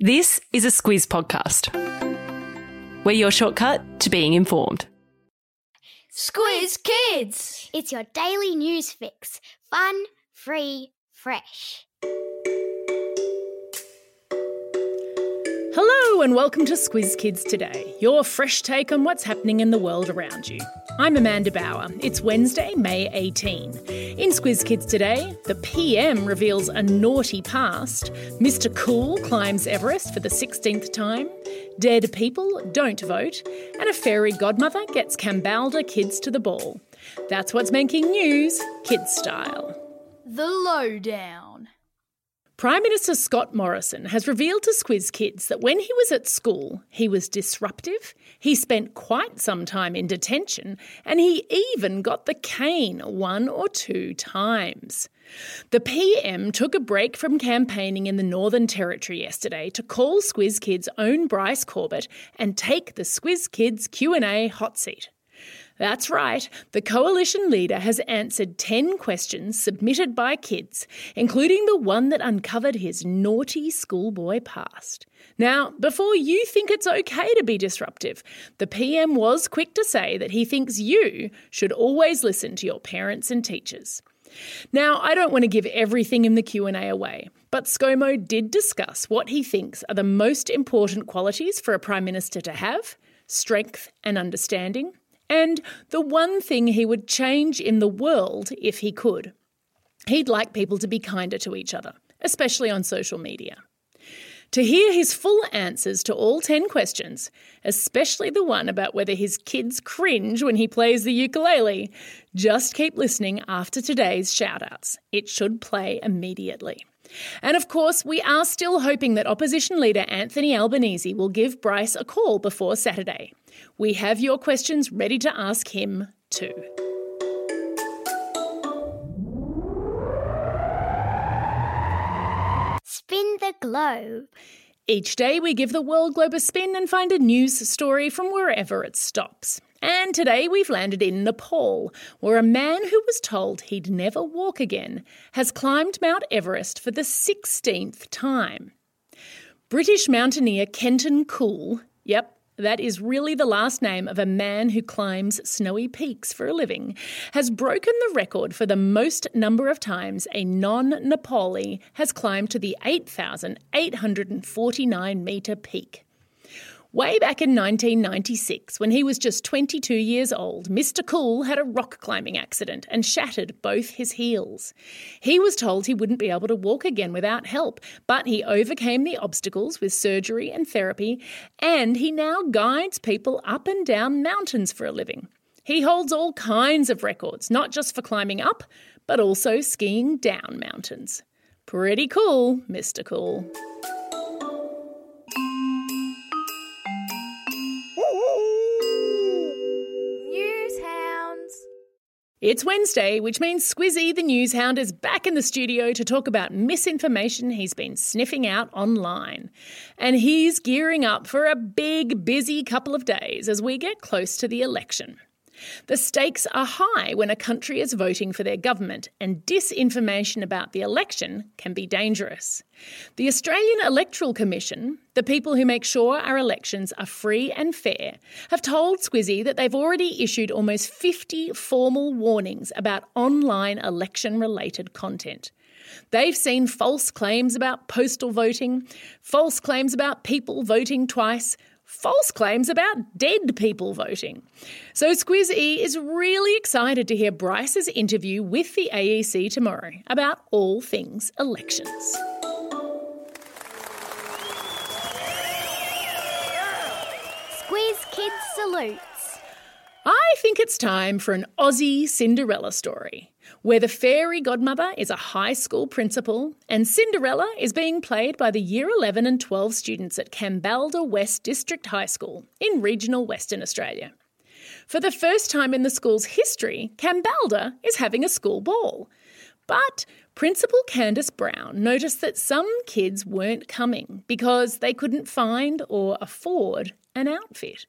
This is a Squiz podcast. We're your shortcut to being informed. Squiz Kids! It's your daily news fix. Fun, free, fresh. Hello and welcome to Squiz Kids Today, your fresh take on what's happening in the world around you. I'm Amanda Bauer. It's Wednesday, May 18. In Squiz Kids Today, the PM reveals a naughty past, Mr. Cool climbs Everest for the 16th time, dead people don't vote, and a fairy godmother gets Kambalda kids to the ball. That's what's making news, kids style. The Lowdown. Prime Minister Scott Morrison has revealed to Squiz Kids that when he was at school, he was disruptive, he spent quite some time in detention, and he even got the cane 1 or 2 times. The PM took a break from campaigning in the Northern Territory yesterday to call Squiz Kids' own Bryce Corbett and take the Squiz Kids Q&A hot seat. That's right, the coalition leader has answered 10 questions submitted by kids, including the one that uncovered his naughty schoolboy past. Now, before you think it's okay to be disruptive, the PM was quick to say that he thinks you should always listen to your parents and teachers. Now, I don't want to give everything in the Q&A away, but ScoMo did discuss what he thinks are the most important qualities for a Prime Minister to have: strength and understanding, and the one thing he would change in the world if he could. He'd like people to be kinder to each other, especially on social media. To hear his full answers to all 10 questions, especially the one about whether his kids cringe when he plays the ukulele, just keep listening after today's shout-outs. It should play immediately. And of course, we are still hoping that opposition leader Anthony Albanese will give Bryce a call before Saturday. We have your questions ready to ask him too. Spin the globe. Each day we give the world globe a spin and find a news story from wherever it stops. And today we've landed in Nepal, where a man who was told he'd never walk again has climbed Mount Everest for the 16th time. British mountaineer Kenton Cool, yep, that is really the last name of a man who climbs snowy peaks for a living, has broken the record for the most number of times a non-Nepali has climbed to the 8,849-metre peak. Way back in 1996, when he was just 22 years old, Mr. Cool had a rock climbing accident and shattered both his heels. He was told he wouldn't be able to walk again without help, but he overcame the obstacles with surgery and therapy, and he now guides people up and down mountains for a living. He holds all kinds of records, not just for climbing up, but also skiing down mountains. Pretty cool, Mr. Cool. It's Wednesday, which means Squizzy the News Hound is back in the studio to talk about misinformation he's been sniffing out online. And he's gearing up for a big, busy couple of days as we get close to the election. The stakes are high when a country is voting for their government, and disinformation about the election can be dangerous. The Australian Electoral Commission, the people who make sure our elections are free and fair, have told Squizzy that they've already issued almost 50 formal warnings about online election-related content. They've seen false claims about postal voting, false claims about people voting twice, false claims about dead people voting. So Squiz E is really excited to hear Bryce's interview with the AEC tomorrow about all things elections. Squiz Kids salutes. I think it's time for an Aussie Cinderella story, where the fairy godmother is a high school principal and Cinderella is being played by the Year 11 and 12 students at Kambalda West District High School in regional Western Australia. For the first time in the school's history, Kambalda is having a school ball. But Principal Candace Brown noticed that some kids weren't coming because they couldn't find or afford an outfit.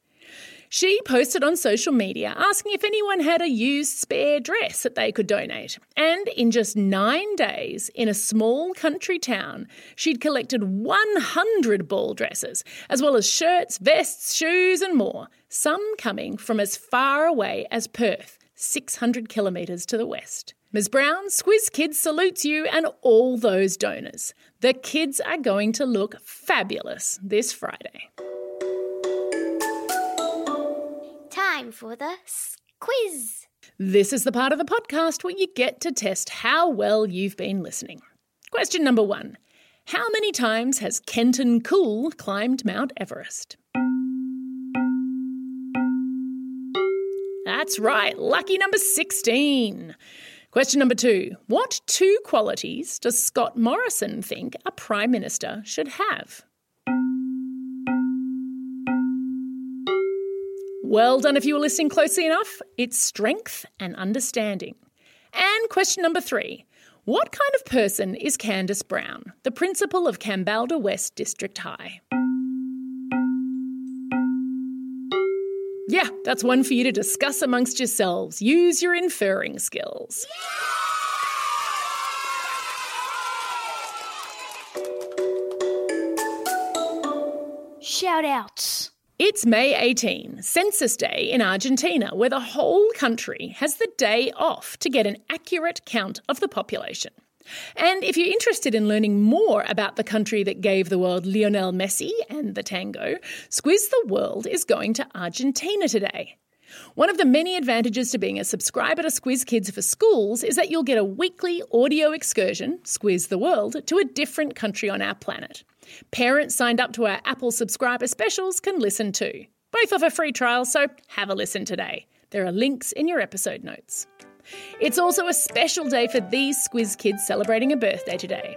She posted on social media asking if anyone had a used spare dress that they could donate. And in just 9 days, in a small country town, she'd collected 100 ball dresses, as well as shirts, vests, shoes and more, some coming from as far away as Perth, 600 kilometres to the west. Ms. Brown, Squiz Kids salutes you and all those donors. The kids are going to look fabulous this Friday. Time for the Squiz. This is the part of the podcast where you get to test how well you've been listening. Question number 1. How many times has Kenton Cool climbed Mount Everest? That's right, lucky number 16. Question number 2. What 2 qualities does Scott Morrison think a Prime Minister should have? Well done if you were listening closely enough. It's strength and understanding. And question number 3. What kind of person is Candace Brown, the principal of Kambalda West District High? Yeah, that's one for you to discuss amongst yourselves. Use your inferring skills. Shout outs. It's May 18, Census Day in Argentina, where the whole country has the day off to get an accurate count of the population. And if you're interested in learning more about the country that gave the world Lionel Messi and the tango, Squiz the World is going to Argentina today. One of the many advantages to being a subscriber to Squiz Kids for Schools is that you'll get a weekly audio excursion, Squiz the World, to a different country on our planet. Parents signed up to our Apple subscriber specials can listen too. Both offer free trials, so have a listen today. There are links in your episode notes. It's also a special day for these Squiz Kids celebrating a birthday today.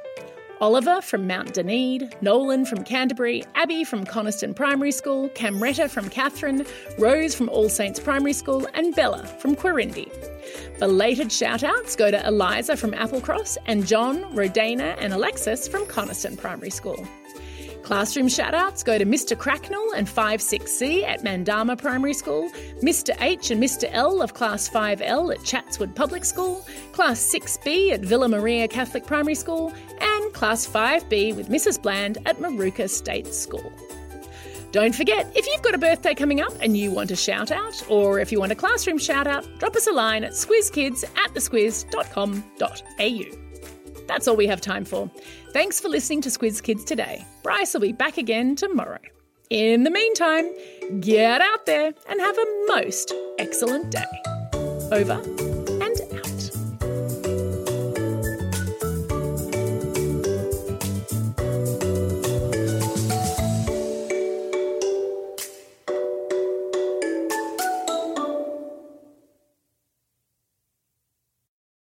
Oliver from Mount Dunedin, Nolan from Canterbury, Abby from Coniston Primary School, Camretta from Catherine, Rose from All Saints Primary School and Bella from Quirindi. Belated shout-outs go to Eliza from Applecross and John, Rodana and Alexis from Coniston Primary School. Classroom shout-outs go to Mr Cracknell and 56C at Mandama Primary School, Mr H and Mr L of Class 5L at Chatswood Public School, Class 6B at Villa Maria Catholic Primary School and Class 5B with Mrs Bland at Maruka State School. Don't forget, if you've got a birthday coming up and you want a shout-out, or if you want a classroom shout-out, drop us a line at squizkids@thesquiz.com.au. That's all we have time for. Thanks for listening to Squiz Kids today. Bryce will be back again tomorrow. In the meantime, get out there and have a most excellent day. Over.